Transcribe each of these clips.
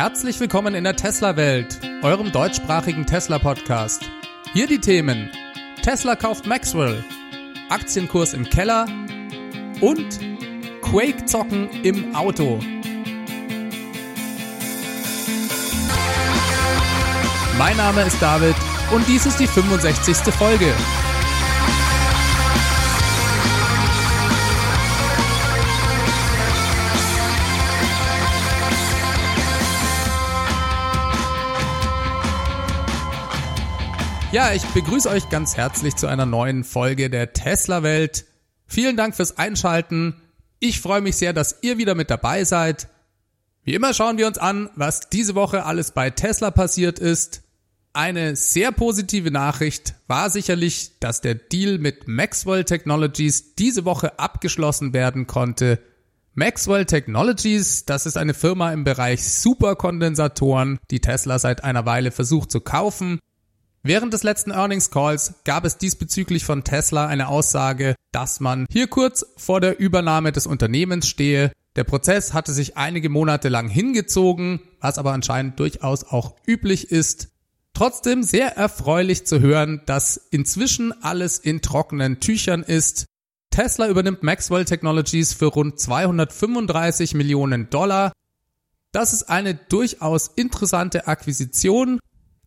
Herzlich willkommen in der Tesla-Welt, eurem deutschsprachigen Tesla-Podcast. Hier die Themen: Tesla kauft Maxwell, Aktienkurs im Keller und Quake zocken im Auto. Mein Name ist David und dies ist die 65. Folge. Ja, ich begrüße euch ganz herzlich zu einer neuen Folge der Tesla-Welt. Vielen Dank fürs Einschalten. Ich freue mich sehr, dass ihr wieder mit dabei seid. Wie immer schauen wir uns an, was diese Woche alles bei Tesla passiert ist. Eine sehr positive Nachricht war sicherlich, dass der Deal mit Maxwell Technologies diese Woche abgeschlossen werden konnte. Maxwell Technologies, das ist eine Firma im Bereich Superkondensatoren, die Tesla seit einer Weile versucht zu kaufen. Während des letzten Earnings Calls gab es diesbezüglich von Tesla eine Aussage, dass man hier kurz vor der Übernahme des Unternehmens stehe. Der Prozess hatte sich einige Monate lang hingezogen, was aber anscheinend durchaus auch üblich ist. Trotzdem sehr erfreulich zu hören, dass inzwischen alles in trockenen Tüchern ist. Tesla übernimmt Maxwell Technologies für rund 235 Millionen Dollar. Das ist eine durchaus interessante Akquisition.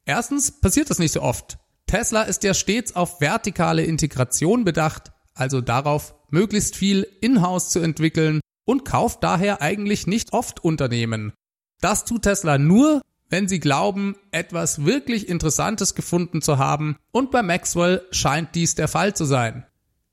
Erstens passiert das nicht so oft. Tesla ist ja stets auf vertikale Integration bedacht, also darauf, möglichst viel in-house zu entwickeln und kauft daher eigentlich nicht oft Unternehmen. Das tut Tesla nur, wenn sie glauben, etwas wirklich Interessantes gefunden zu haben, und bei Maxwell scheint dies der Fall zu sein.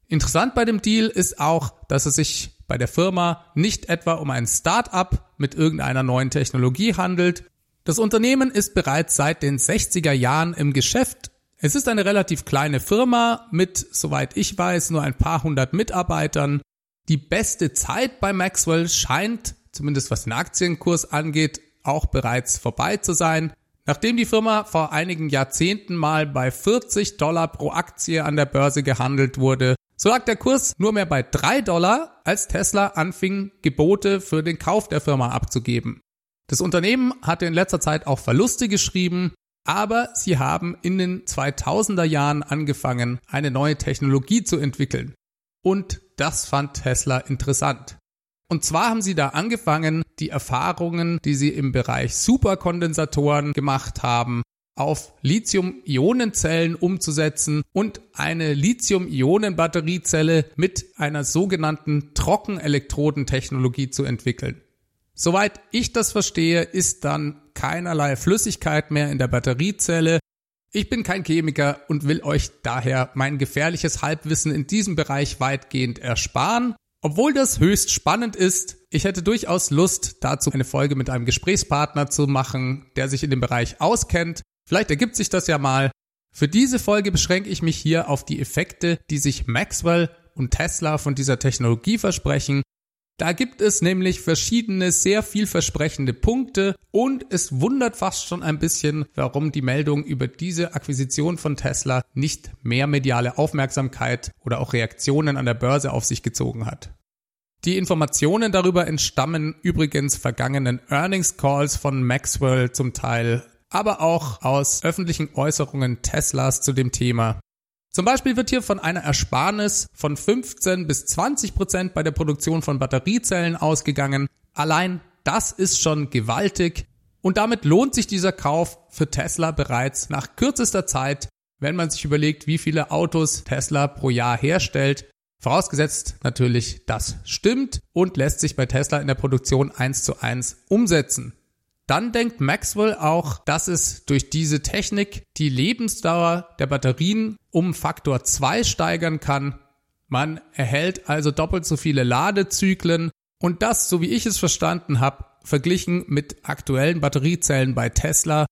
Interessant bei dem Deal ist auch, dass es sich bei der Firma nicht etwa um ein Start-up mit irgendeiner neuen Technologie handelt. Das Unternehmen ist bereits seit den 60er Jahren im Geschäft. Es ist eine relativ kleine Firma mit, soweit ich weiß, nur ein paar hundert Mitarbeitern. Die beste Zeit bei Maxwell scheint, zumindest was den Aktienkurs angeht, auch bereits vorbei zu sein. Nachdem die Firma vor einigen Jahrzehnten mal bei $40 pro Aktie an der Börse gehandelt wurde, so lag der Kurs nur mehr bei $3, als Tesla anfing, Gebote für den Kauf der Firma abzugeben. Das Unternehmen hatte in letzter Zeit auch Verluste geschrieben, aber sie haben in den 2000er Jahren angefangen, eine neue Technologie zu entwickeln. Und das fand Tesla interessant. Und zwar haben sie da angefangen, die Erfahrungen, die sie im Bereich Superkondensatoren gemacht haben, auf Lithium-Ionen-Zellen umzusetzen und eine Lithium-Ionen-Batteriezelle mit einer sogenannten Trockenelektrodentechnologie zu entwickeln. Soweit ich das verstehe, ist dann keinerlei Flüssigkeit mehr in der Batteriezelle. Ich bin kein Chemiker und will euch daher mein gefährliches Halbwissen in diesem Bereich weitgehend ersparen. Obwohl das höchst spannend ist, ich hätte durchaus Lust, dazu eine Folge mit einem Gesprächspartner zu machen, der sich in dem Bereich auskennt. Vielleicht ergibt sich das ja mal. Für diese Folge beschränke ich mich hier auf die Effekte, die sich Maxwell und Tesla von dieser Technologie versprechen. Da gibt es nämlich verschiedene sehr vielversprechende Punkte und es wundert fast schon ein bisschen, warum die Meldung über diese Akquisition von Tesla nicht mehr mediale Aufmerksamkeit oder auch Reaktionen an der Börse auf sich gezogen hat. Die Informationen darüber entstammen übrigens vergangenen Earnings Calls von Maxwell zum Teil, aber auch aus öffentlichen Äußerungen Teslas zu dem Thema. Zum Beispiel wird hier von einer Ersparnis von 15 bis 20% bei der Produktion von Batteriezellen ausgegangen. Allein das ist schon gewaltig und damit lohnt sich dieser Kauf für Tesla bereits nach kürzester Zeit, wenn man sich überlegt, wie viele Autos Tesla pro Jahr herstellt. Vorausgesetzt natürlich, das stimmt und lässt sich bei Tesla in der Produktion 1:1 umsetzen. Dann denkt Maxwell auch, dass es durch diese Technik die Lebensdauer der Batterien um Faktor 2 steigern kann. Man erhält also doppelt so viele Ladezyklen und das, so wie ich es verstanden habe, verglichen mit aktuellen Batteriezellen bei Tesla.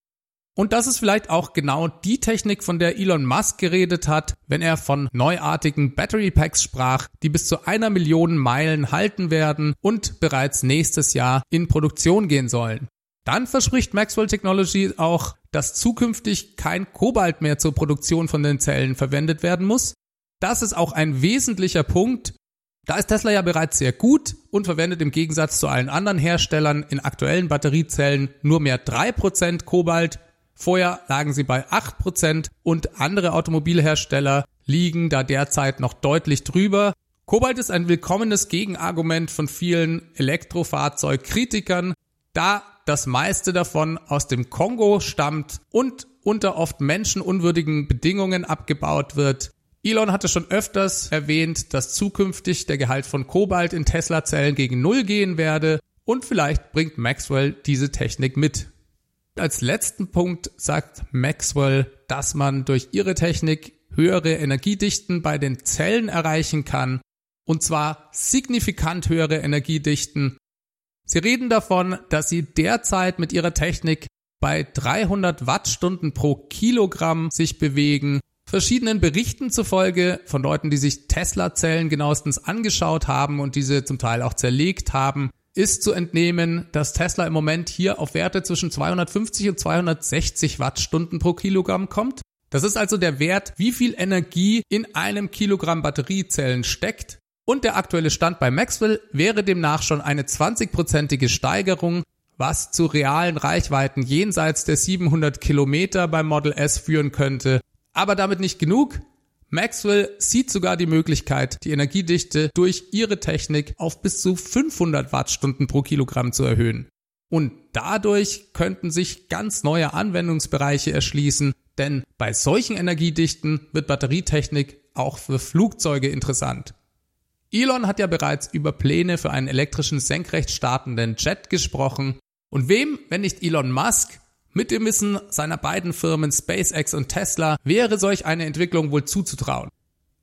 Und das ist vielleicht auch genau die Technik, von der Elon Musk geredet hat, wenn er von neuartigen Battery Packs sprach, die bis zu 1 Million Meilen halten werden und bereits nächstes Jahr in Produktion gehen sollen. Dann verspricht Maxwell Technology auch, dass zukünftig kein Kobalt mehr zur Produktion von den Zellen verwendet werden muss. Das ist auch ein wesentlicher Punkt. Da ist Tesla ja bereits sehr gut und verwendet im Gegensatz zu allen anderen Herstellern in aktuellen Batteriezellen nur mehr 3% Kobalt. Vorher lagen sie bei 8% und andere Automobilhersteller liegen da derzeit noch deutlich drüber. Kobalt ist ein willkommenes Gegenargument von vielen Elektrofahrzeugkritikern, da das meiste davon aus dem Kongo stammt und unter oft menschenunwürdigen Bedingungen abgebaut wird. Elon hatte schon öfters erwähnt, dass zukünftig der Gehalt von Kobalt in Tesla-Zellen gegen Null gehen werde und vielleicht bringt Maxwell diese Technik mit. Als letzten Punkt sagt Maxwell, dass man durch ihre Technik höhere Energiedichten bei den Zellen erreichen kann. Und zwar signifikant höhere Energiedichten. Sie reden davon, dass sie derzeit mit ihrer Technik bei 300 Wattstunden pro Kilogramm sich bewegen. Verschiedenen Berichten zufolge von Leuten, die sich Tesla-Zellen genauestens angeschaut haben und diese zum Teil auch zerlegt haben, ist zu entnehmen, dass Tesla im Moment hier auf Werte zwischen 250 und 260 Wattstunden pro Kilogramm kommt. Das ist also der Wert, wie viel Energie in einem Kilogramm Batteriezellen steckt. Und der aktuelle Stand bei Maxwell wäre demnach schon eine 20%ige Steigerung, was zu realen Reichweiten jenseits der 700 Kilometer beim Model S führen könnte. Aber damit nicht genug. Maxwell sieht sogar die Möglichkeit, die Energiedichte durch ihre Technik auf bis zu 500 Wattstunden pro Kilogramm zu erhöhen. Und dadurch könnten sich ganz neue Anwendungsbereiche erschließen, denn bei solchen Energiedichten wird Batterietechnik auch für Flugzeuge interessant. Elon hat ja bereits über Pläne für einen elektrischen senkrecht startenden Jet gesprochen. Und wem, wenn nicht Elon Musk? Mit dem Wissen seiner beiden Firmen SpaceX und Tesla wäre solch eine Entwicklung wohl zuzutrauen.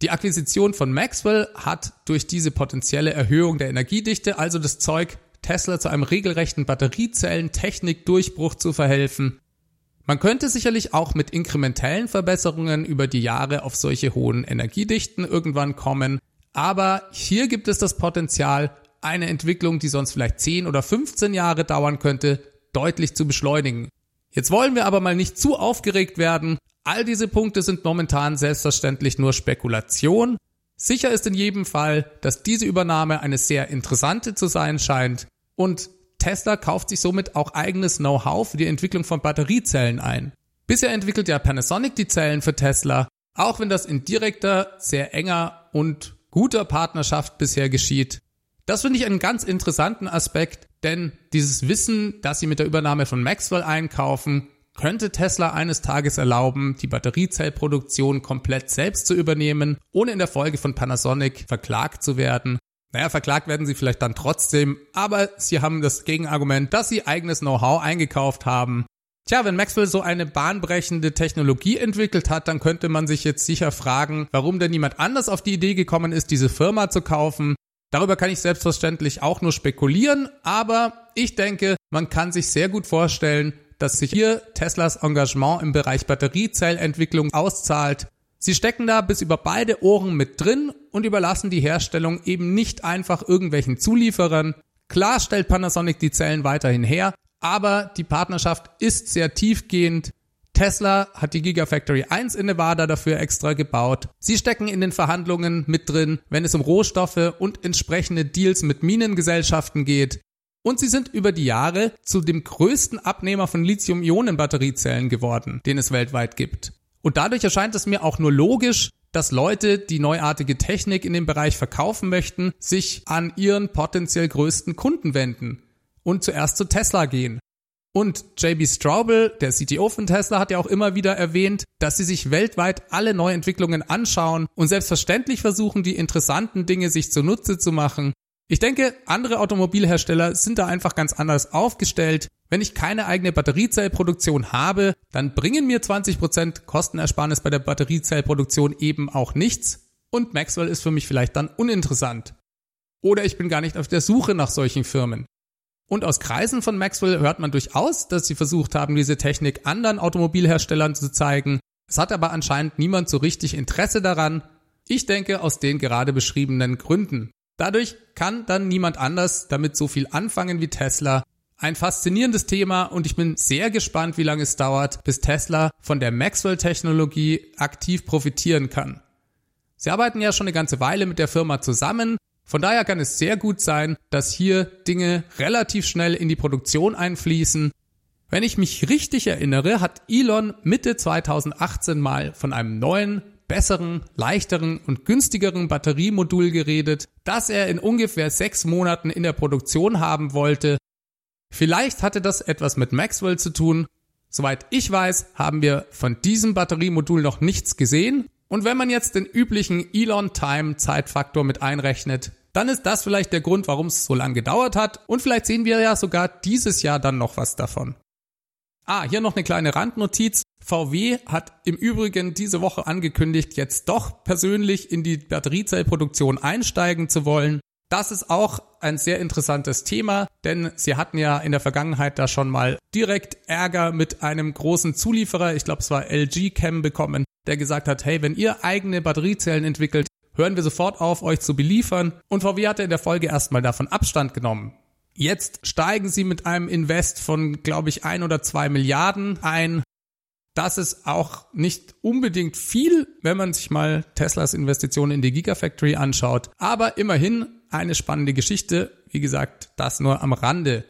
Die Akquisition von Maxwell hat durch diese potenzielle Erhöhung der Energiedichte also das Zeug, Tesla zu einem regelrechten Batteriezellen-Technik-Durchbruch zu verhelfen. Man könnte sicherlich auch mit inkrementellen Verbesserungen über die Jahre auf solche hohen Energiedichten irgendwann kommen, aber hier gibt es das Potenzial, eine Entwicklung, die sonst vielleicht 10 oder 15 Jahre dauern könnte, deutlich zu beschleunigen. Jetzt wollen wir aber mal nicht zu aufgeregt werden. All diese Punkte sind momentan selbstverständlich nur Spekulation. Sicher ist in jedem Fall, dass diese Übernahme eine sehr interessante zu sein scheint und Tesla kauft sich somit auch eigenes Know-how für die Entwicklung von Batteriezellen ein. Bisher entwickelt ja Panasonic die Zellen für Tesla, auch wenn das in direkter, sehr enger und guter Partnerschaft bisher geschieht. Das finde ich einen ganz interessanten Aspekt, denn dieses Wissen, das sie mit der Übernahme von Maxwell einkaufen, könnte Tesla eines Tages erlauben, die Batteriezellproduktion komplett selbst zu übernehmen, ohne in der Folge von Panasonic verklagt zu werden. Naja, verklagt werden sie vielleicht dann trotzdem, aber sie haben das Gegenargument, dass sie eigenes Know-how eingekauft haben. Tja, wenn Maxwell so eine bahnbrechende Technologie entwickelt hat, dann könnte man sich jetzt sicher fragen, warum denn niemand anders auf die Idee gekommen ist, diese Firma zu kaufen. Darüber kann ich selbstverständlich auch nur spekulieren, aber ich denke, man kann sich sehr gut vorstellen, dass sich hier Teslas Engagement im Bereich Batteriezellentwicklung auszahlt. Sie stecken da bis über beide Ohren mit drin und überlassen die Herstellung eben nicht einfach irgendwelchen Zulieferern. Klar stellt Panasonic die Zellen weiterhin her, aber die Partnerschaft ist sehr tiefgehend. Tesla hat die Gigafactory 1 in Nevada dafür extra gebaut. Sie stecken in den Verhandlungen mit drin, wenn es um Rohstoffe und entsprechende Deals mit Minengesellschaften geht. Und sie sind über die Jahre zu dem größten Abnehmer von Lithium-Ionen-Batteriezellen geworden, den es weltweit gibt. Und dadurch erscheint es mir auch nur logisch, dass Leute, die neuartige Technik in dem Bereich verkaufen möchten, sich an ihren potenziell größten Kunden wenden und zuerst zu Tesla gehen. Und J.B. Straubel, der CTO von Tesla, hat ja auch immer wieder erwähnt, dass sie sich weltweit alle Neuentwicklungen anschauen und selbstverständlich versuchen, die interessanten Dinge sich zunutze zu machen. Ich denke, andere Automobilhersteller sind da einfach ganz anders aufgestellt. Wenn ich keine eigene Batteriezellproduktion habe, dann bringen mir 20% Kostenersparnis bei der Batteriezellproduktion eben auch nichts und Maxwell ist für mich vielleicht dann uninteressant. Oder ich bin gar nicht auf der Suche nach solchen Firmen. Und aus Kreisen von Maxwell hört man durchaus, dass sie versucht haben, diese Technik anderen Automobilherstellern zu zeigen. Es hat aber anscheinend niemand so richtig Interesse daran. Ich denke, aus den gerade beschriebenen Gründen. Dadurch kann dann niemand anders damit so viel anfangen wie Tesla. Ein faszinierendes Thema und ich bin sehr gespannt, wie lange es dauert, bis Tesla von der Maxwell-Technologie aktiv profitieren kann. Sie arbeiten ja schon eine ganze Weile mit der Firma zusammen. Von daher kann es sehr gut sein, dass hier Dinge relativ schnell in die Produktion einfließen. Wenn ich mich richtig erinnere, hat Elon Mitte 2018 mal von einem neuen, besseren, leichteren und günstigeren Batteriemodul geredet, das er in ungefähr 6 Monaten in der Produktion haben wollte. Vielleicht hatte das etwas mit Maxwell zu tun. Soweit ich weiß, haben wir von diesem Batteriemodul noch nichts gesehen. Und wenn man jetzt den üblichen Elon-Time-Zeitfaktor mit einrechnet, dann ist das vielleicht der Grund, warum es so lange gedauert hat. Und vielleicht sehen wir ja sogar dieses Jahr dann noch was davon. Ah, hier noch eine kleine Randnotiz. VW hat im Übrigen diese Woche angekündigt, jetzt doch persönlich in die Batteriezellproduktion einsteigen zu wollen. Das ist auch ein sehr interessantes Thema, denn sie hatten ja in der Vergangenheit da schon mal direkt Ärger mit einem großen Zulieferer, ich glaube es war LG Chem bekommen, der gesagt hat, hey, wenn ihr eigene Batteriezellen entwickelt, hören wir sofort auf, euch zu beliefern. Und VW hatte in der Folge erstmal davon Abstand genommen. Jetzt steigen sie mit einem Invest von, glaube ich, 1 oder 2 Milliarden ein. Das ist auch nicht unbedingt viel, wenn man sich mal Teslas Investitionen in die Gigafactory anschaut. Aber immerhin eine spannende Geschichte. Wie gesagt, das nur am Rande.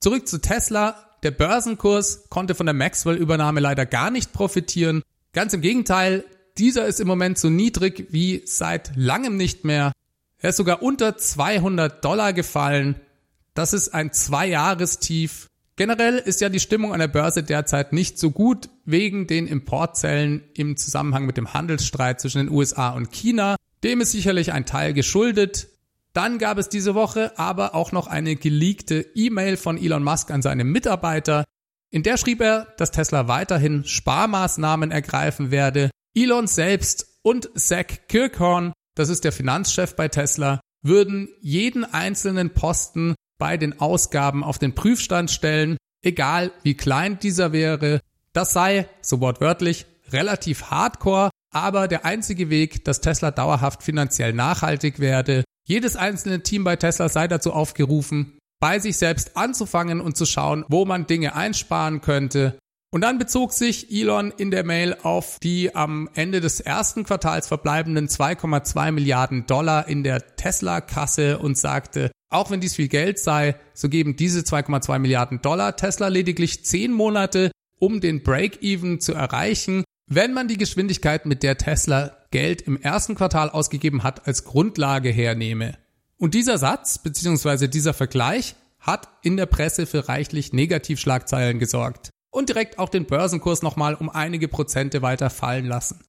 Zurück zu Tesla. Der Börsenkurs konnte von der Maxwell-Übernahme leider gar nicht profitieren. Ganz im Gegenteil, dieser ist im Moment so niedrig wie seit langem nicht mehr. Er ist sogar unter $200 gefallen. Das ist ein 2-Jahrestief. Generell ist ja die Stimmung an der Börse derzeit nicht so gut wegen den Importzellen im Zusammenhang mit dem Handelsstreit zwischen den USA und China. Dem ist sicherlich ein Teil geschuldet. Dann gab es diese Woche aber auch noch eine geleakte E-Mail von Elon Musk an seine Mitarbeiter. In der schrieb er, dass Tesla weiterhin Sparmaßnahmen ergreifen werde. Elon selbst und Zach Kirkhorn, das ist der Finanzchef bei Tesla, würden jeden einzelnen Posten bei den Ausgaben auf den Prüfstand stellen, egal wie klein dieser wäre. Das sei, so wortwörtlich, relativ hardcore, aber der einzige Weg, dass Tesla dauerhaft finanziell nachhaltig werde. Jedes einzelne Team bei Tesla sei dazu aufgerufen, bei sich selbst anzufangen und zu schauen, wo man Dinge einsparen könnte. Und dann bezog sich Elon in der Mail auf die am Ende des ersten Quartals verbleibenden $2,2 Milliarden in der Tesla-Kasse und sagte, auch wenn dies viel Geld sei, so geben diese $2,2 Milliarden Tesla lediglich 10 Monate, um den Break-Even zu erreichen, wenn man die Geschwindigkeit, mit der Tesla Geld im ersten Quartal ausgegeben hat, als Grundlage hernehme. Und dieser Satz bzw. dieser Vergleich hat in der Presse für reichlich Negativschlagzeilen gesorgt und direkt auch den Börsenkurs nochmal um einige Prozente weiter fallen lassen.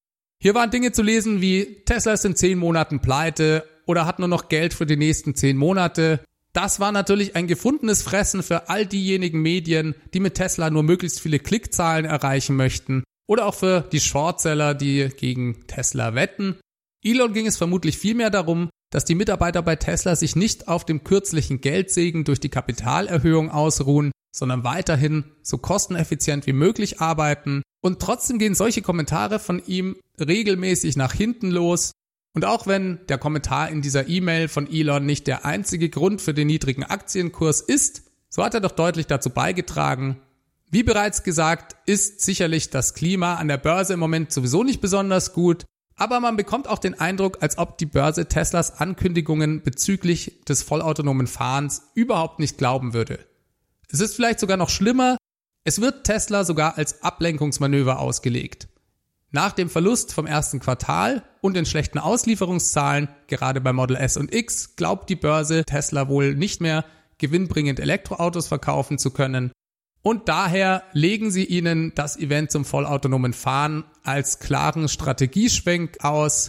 Hier waren Dinge zu lesen wie Tesla ist in 10 Monaten pleite oder hat nur noch Geld für die nächsten 10 Monate. Das war natürlich ein gefundenes Fressen für all diejenigen Medien, die mit Tesla nur möglichst viele Klickzahlen erreichen möchten oder auch für die Shortseller, die gegen Tesla wetten. Elon ging es vermutlich vielmehr darum, dass die Mitarbeiter bei Tesla sich nicht auf dem kürzlichen Geldsegen durch die Kapitalerhöhung ausruhen, sondern weiterhin so kosteneffizient wie möglich arbeiten. Und trotzdem gehen solche Kommentare von ihm regelmäßig nach hinten los. Und auch wenn der Kommentar in dieser E-Mail von Elon nicht der einzige Grund für den niedrigen Aktienkurs ist, so hat er doch deutlich dazu beigetragen. Wie bereits gesagt, ist sicherlich das Klima an der Börse im Moment sowieso nicht besonders gut, aber man bekommt auch den Eindruck, als ob die Börse Teslas Ankündigungen bezüglich des vollautonomen Fahrens überhaupt nicht glauben würde. Es ist vielleicht sogar noch schlimmer, es wird Tesla sogar als Ablenkungsmanöver ausgelegt. Nach dem Verlust vom ersten Quartal und den schlechten Auslieferungszahlen, gerade bei Model S und X, glaubt die Börse Tesla wohl nicht mehr, gewinnbringend Elektroautos verkaufen zu können. Und daher legen sie ihnen das Event zum vollautonomen Fahren als klaren Strategieschwenk aus.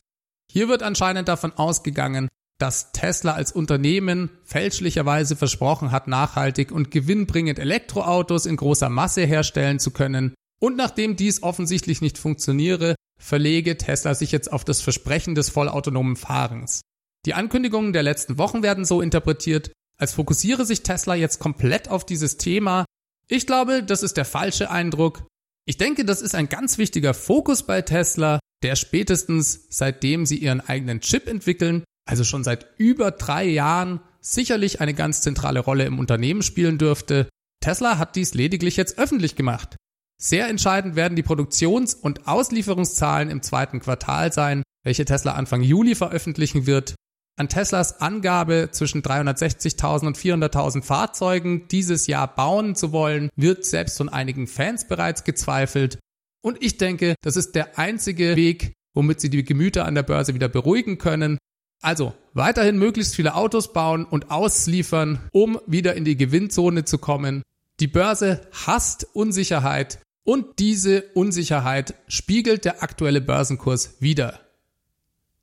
Hier wird anscheinend davon ausgegangen, dass Tesla als Unternehmen fälschlicherweise versprochen hat, nachhaltig und gewinnbringend Elektroautos in großer Masse herstellen zu können. Und nachdem dies offensichtlich nicht funktioniere, verlege Tesla sich jetzt auf das Versprechen des vollautonomen Fahrens. Die Ankündigungen der letzten Wochen werden so interpretiert, als fokussiere sich Tesla jetzt komplett auf dieses Thema. Ich glaube, das ist der falsche Eindruck. Ich denke, das ist ein ganz wichtiger Fokus bei Tesla, der spätestens seitdem sie ihren eigenen Chip entwickeln, also schon seit über 3 Jahren, sicherlich eine ganz zentrale Rolle im Unternehmen spielen dürfte. Tesla hat dies lediglich jetzt öffentlich gemacht. Sehr entscheidend werden die Produktions- und Auslieferungszahlen im zweiten Quartal sein, welche Tesla Anfang Juli veröffentlichen wird. an Teslas Angabe, zwischen 360.000 und 400.000 Fahrzeugen dieses Jahr bauen zu wollen, wird selbst von einigen Fans bereits gezweifelt. Und ich denke, das ist der einzige Weg, womit sie die Gemüter an der Börse wieder beruhigen können. Also weiterhin möglichst viele Autos bauen und ausliefern, um wieder in die Gewinnzone zu kommen. Die Börse hasst Unsicherheit und diese Unsicherheit spiegelt der aktuelle Börsenkurs wider.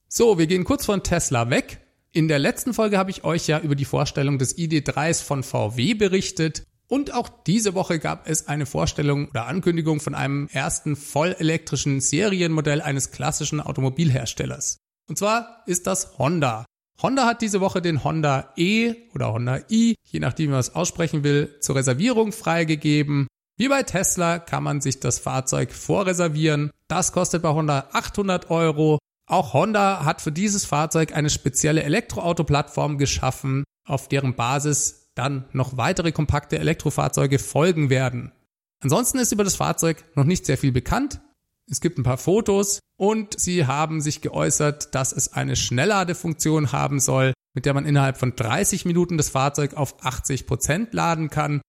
So, wir gehen kurz von Tesla weg. In der letzten Folge habe ich euch ja über die Vorstellung des ID.3s von VW berichtet. Und auch diese Woche gab es eine Vorstellung oder Ankündigung von einem ersten vollelektrischen Serienmodell eines klassischen Automobilherstellers. Und zwar ist das Honda. Honda hat diese Woche den Honda E oder Honda i, je nachdem wie man es aussprechen will, zur Reservierung freigegeben. Wie bei Tesla kann man sich das Fahrzeug vorreservieren. Das kostet bei Honda 800 €. Auch Honda hat für dieses Fahrzeug eine spezielle Elektroauto-Plattform geschaffen, auf deren Basis dann noch weitere kompakte Elektrofahrzeuge folgen werden. Ansonsten ist über das Fahrzeug noch nicht sehr viel bekannt. Es gibt ein paar Fotos und sie haben sich geäußert, dass es eine Schnellladefunktion haben soll, mit der man innerhalb von 30 Minuten das Fahrzeug auf 80% laden kann.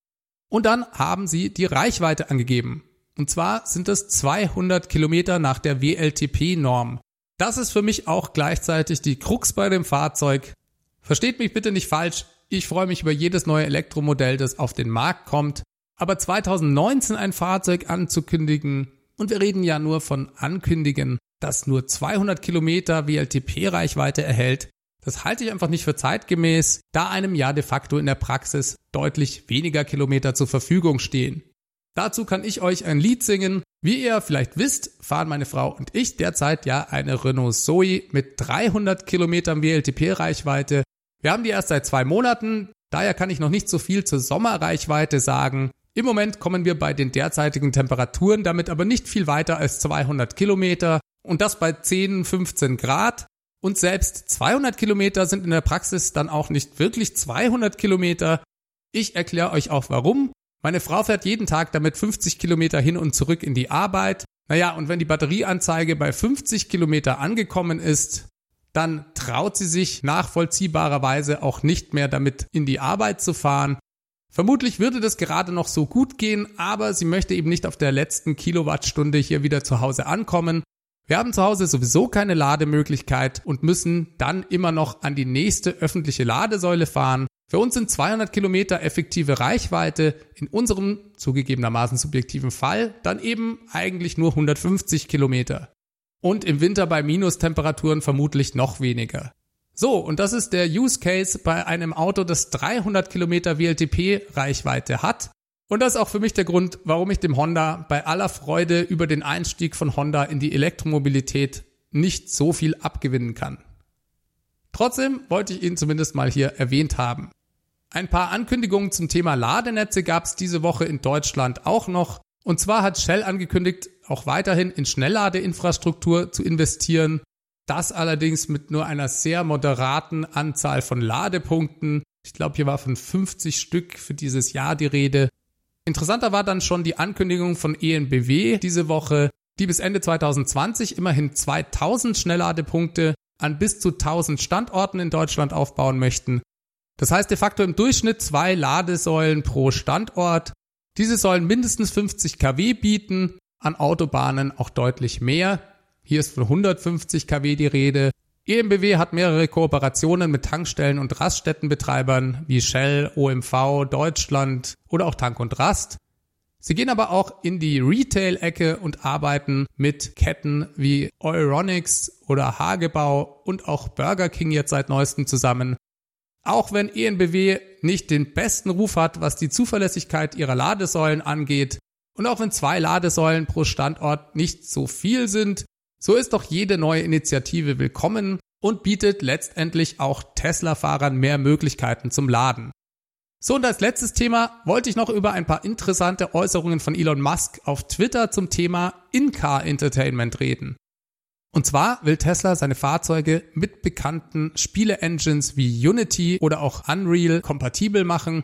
Und dann haben sie die Reichweite angegeben. Und zwar sind es 200 Kilometer nach der WLTP-Norm. Das ist für mich auch gleichzeitig die Krux bei dem Fahrzeug. Versteht mich bitte nicht falsch. Ich freue mich über jedes neue Elektromodell, das auf den Markt kommt. Aber 2019 ein Fahrzeug anzukündigen, und wir reden ja nur von Ankündigen, das nur 200 Kilometer WLTP-Reichweite erhält, das halte ich einfach nicht für zeitgemäß, da einem ja de facto in der Praxis deutlich weniger Kilometer zur Verfügung stehen. Dazu kann ich euch ein Lied singen. Wie ihr vielleicht wisst, fahren meine Frau und ich derzeit ja eine Renault Zoe mit 300 Kilometern WLTP-Reichweite. Wir haben die erst seit 2 Monaten, daher kann ich noch nicht so viel zur Sommerreichweite sagen. Im Moment kommen wir bei den derzeitigen Temperaturen damit aber nicht viel weiter als 200 Kilometer und das bei 10, 15 Grad. Und selbst 200 Kilometer sind in der Praxis dann auch nicht wirklich 200 Kilometer. Ich erkläre euch auch warum. Meine Frau fährt jeden Tag damit 50 Kilometer hin und zurück in die Arbeit. Naja, und wenn die Batterieanzeige bei 50 Kilometer angekommen ist, dann traut sie sich nachvollziehbarerweise auch nicht mehr damit in die Arbeit zu fahren. Vermutlich würde das gerade noch so gut gehen, aber sie möchte eben nicht auf der letzten Kilowattstunde hier wieder zu Hause ankommen. Wir haben zu Hause sowieso keine Lademöglichkeit und müssen dann immer noch an die nächste öffentliche Ladesäule fahren. Für uns sind 200 Kilometer effektive Reichweite in unserem zugegebenermaßen subjektiven Fall dann eben eigentlich nur 150 Kilometer. Und im Winter bei Minustemperaturen vermutlich noch weniger. So, und das ist der Use Case bei einem Auto, das 300 Kilometer WLTP-Reichweite hat. Und das ist auch für mich der Grund, warum ich dem Honda bei aller Freude über den Einstieg von Honda in die Elektromobilität nicht so viel abgewinnen kann. Trotzdem wollte ich ihn zumindest mal hier erwähnt haben. Ein paar Ankündigungen zum Thema Ladenetze gab es diese Woche in Deutschland auch noch. Und zwar hat Shell angekündigt, auch weiterhin in Schnellladeinfrastruktur zu investieren. Das allerdings mit nur einer sehr moderaten Anzahl von Ladepunkten. Ich glaube, hier war von 50 Stück für dieses Jahr die Rede. Interessanter war dann schon die Ankündigung von EnBW diese Woche, die bis Ende 2020 immerhin 2000 Schnellladepunkte an bis zu 1000 Standorten in Deutschland aufbauen möchten. Das heißt de facto im Durchschnitt 2 Ladesäulen pro Standort. Diese sollen mindestens 50 kW bieten, an Autobahnen auch deutlich mehr. Hier ist von 150 kW die Rede. EnBW hat mehrere Kooperationen mit Tankstellen und Raststättenbetreibern wie Shell, OMV, Deutschland oder auch Tank und Rast. Sie gehen aber auch in die Retail-Ecke und arbeiten mit Ketten wie Euronics oder Hagebau und auch Burger King jetzt seit neuestem zusammen. Auch wenn EnBW nicht den besten Ruf hat, was die Zuverlässigkeit ihrer Ladesäulen angeht, und auch wenn 2 Ladesäulen pro Standort nicht so viel sind, so ist doch jede neue Initiative willkommen und bietet letztendlich auch Tesla-Fahrern mehr Möglichkeiten zum Laden. So, und als letztes Thema wollte ich noch über ein paar interessante Äußerungen von Elon Musk auf Twitter zum Thema In-Car-Entertainment reden. Und zwar will Tesla seine Fahrzeuge mit bekannten Spiele-Engines wie Unity oder auch Unreal kompatibel machen.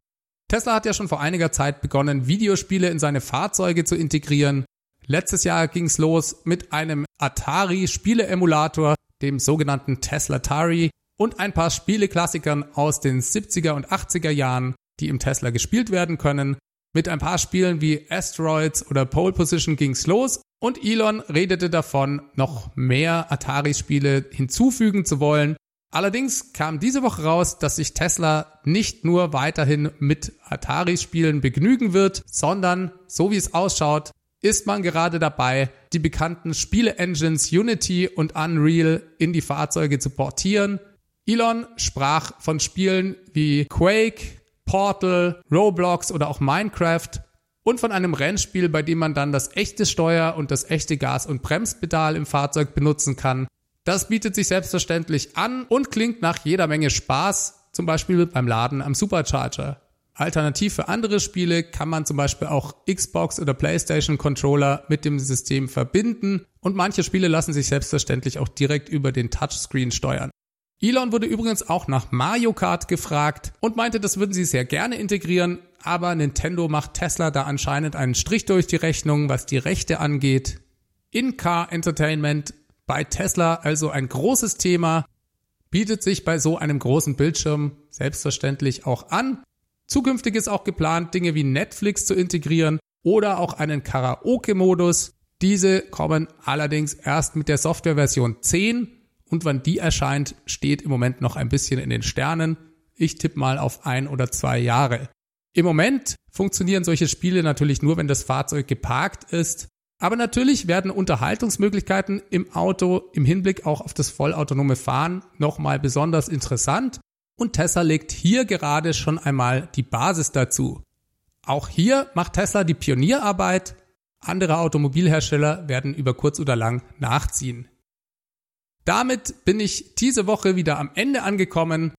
Tesla hat ja schon vor einiger Zeit begonnen, Videospiele in seine Fahrzeuge zu integrieren. Letztes Jahr ging's los mit einem Atari-Spiele-Emulator, dem sogenannten Tesla Atari. und ein paar Spieleklassikern aus den 70er und 80er Jahren, die im Tesla gespielt werden können. Mit ein paar Spielen wie Asteroids oder Pole Position ging's los und Elon redete davon, noch mehr Atari-Spiele hinzufügen zu wollen. Allerdings kam diese Woche raus, dass sich Tesla nicht nur weiterhin mit Atari-Spielen begnügen wird, sondern, so wie es ausschaut, ist man gerade dabei, die bekannten Spiele-Engines Unity und Unreal in die Fahrzeuge zu portieren. Elon sprach von Spielen wie Quake, Portal, Roblox oder auch Minecraft und von einem Rennspiel, bei dem man dann das echte Steuer und das echte Gas- und Bremspedal im Fahrzeug benutzen kann. Das bietet sich selbstverständlich an und klingt nach jeder Menge Spaß, zum Beispiel beim Laden am Supercharger. Alternativ für andere Spiele kann man zum Beispiel auch Xbox oder Playstation Controller mit dem System verbinden und manche Spiele lassen sich selbstverständlich auch direkt über den Touchscreen steuern. Elon wurde übrigens auch nach Mario Kart gefragt und meinte, das würden sie sehr gerne integrieren, aber Nintendo macht Tesla da anscheinend einen Strich durch die Rechnung, was die Rechte angeht. In-Car Entertainment bei Tesla also ein großes Thema, bietet sich bei so einem großen Bildschirm selbstverständlich auch an. Zukünftig ist auch geplant, Dinge wie Netflix zu integrieren oder auch einen Karaoke-Modus. Diese kommen allerdings erst mit der Softwareversion 10 und wann die erscheint, steht im Moment noch ein bisschen in den Sternen. Ich tippe mal auf 1 oder 2 Jahre. Im Moment funktionieren solche Spiele natürlich nur, wenn das Fahrzeug geparkt ist. Aber natürlich werden Unterhaltungsmöglichkeiten im Auto im Hinblick auch auf das vollautonome Fahren nochmal besonders interessant und Tesla legt hier gerade schon einmal die Basis dazu. Auch hier macht Tesla die Pionierarbeit, andere Automobilhersteller werden über kurz oder lang nachziehen. Damit bin ich diese Woche wieder am Ende angekommen.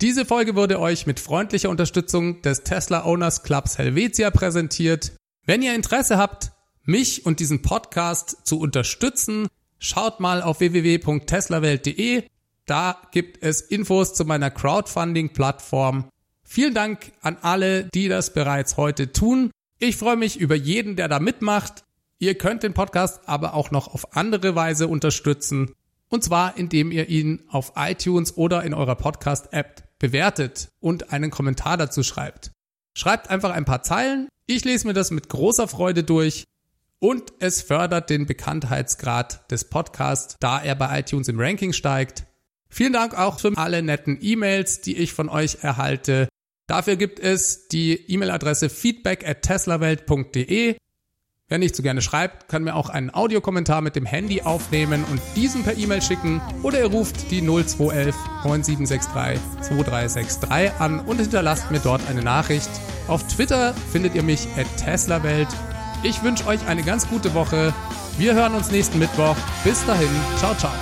Diese Folge wurde euch mit freundlicher Unterstützung des Tesla Owners Clubs Helvetia präsentiert. Wenn ihr Interesse habt, mich und diesen Podcast zu unterstützen, schaut mal auf www.teslawelt.de. Da gibt es Infos zu meiner Crowdfunding-Plattform. Vielen Dank an alle, die das bereits heute tun. Ich freue mich über jeden, der da mitmacht. Ihr könnt den Podcast aber auch noch auf andere Weise unterstützen. Und zwar, indem ihr ihn auf iTunes oder in eurer Podcast-App bewertet und einen Kommentar dazu schreibt. Schreibt einfach ein paar Zeilen. Ich lese mir das mit großer Freude durch. Und es fördert den Bekanntheitsgrad des Podcasts, da er bei iTunes im Ranking steigt. Vielen Dank auch für alle netten E-Mails, die ich von euch erhalte. Dafür gibt es die E-Mail-Adresse feedback@teslawelt.de. Wer nicht so gerne schreibt, kann mir auch einen Audiokommentar mit dem Handy aufnehmen und diesen per E-Mail schicken. Oder ihr ruft die 0211 9763 2363 an und hinterlasst mir dort eine Nachricht. Auf Twitter findet ihr mich @teslawelt. Ich wünsche euch eine ganz gute Woche. Wir hören uns nächsten Mittwoch. Bis dahin. Ciao, ciao.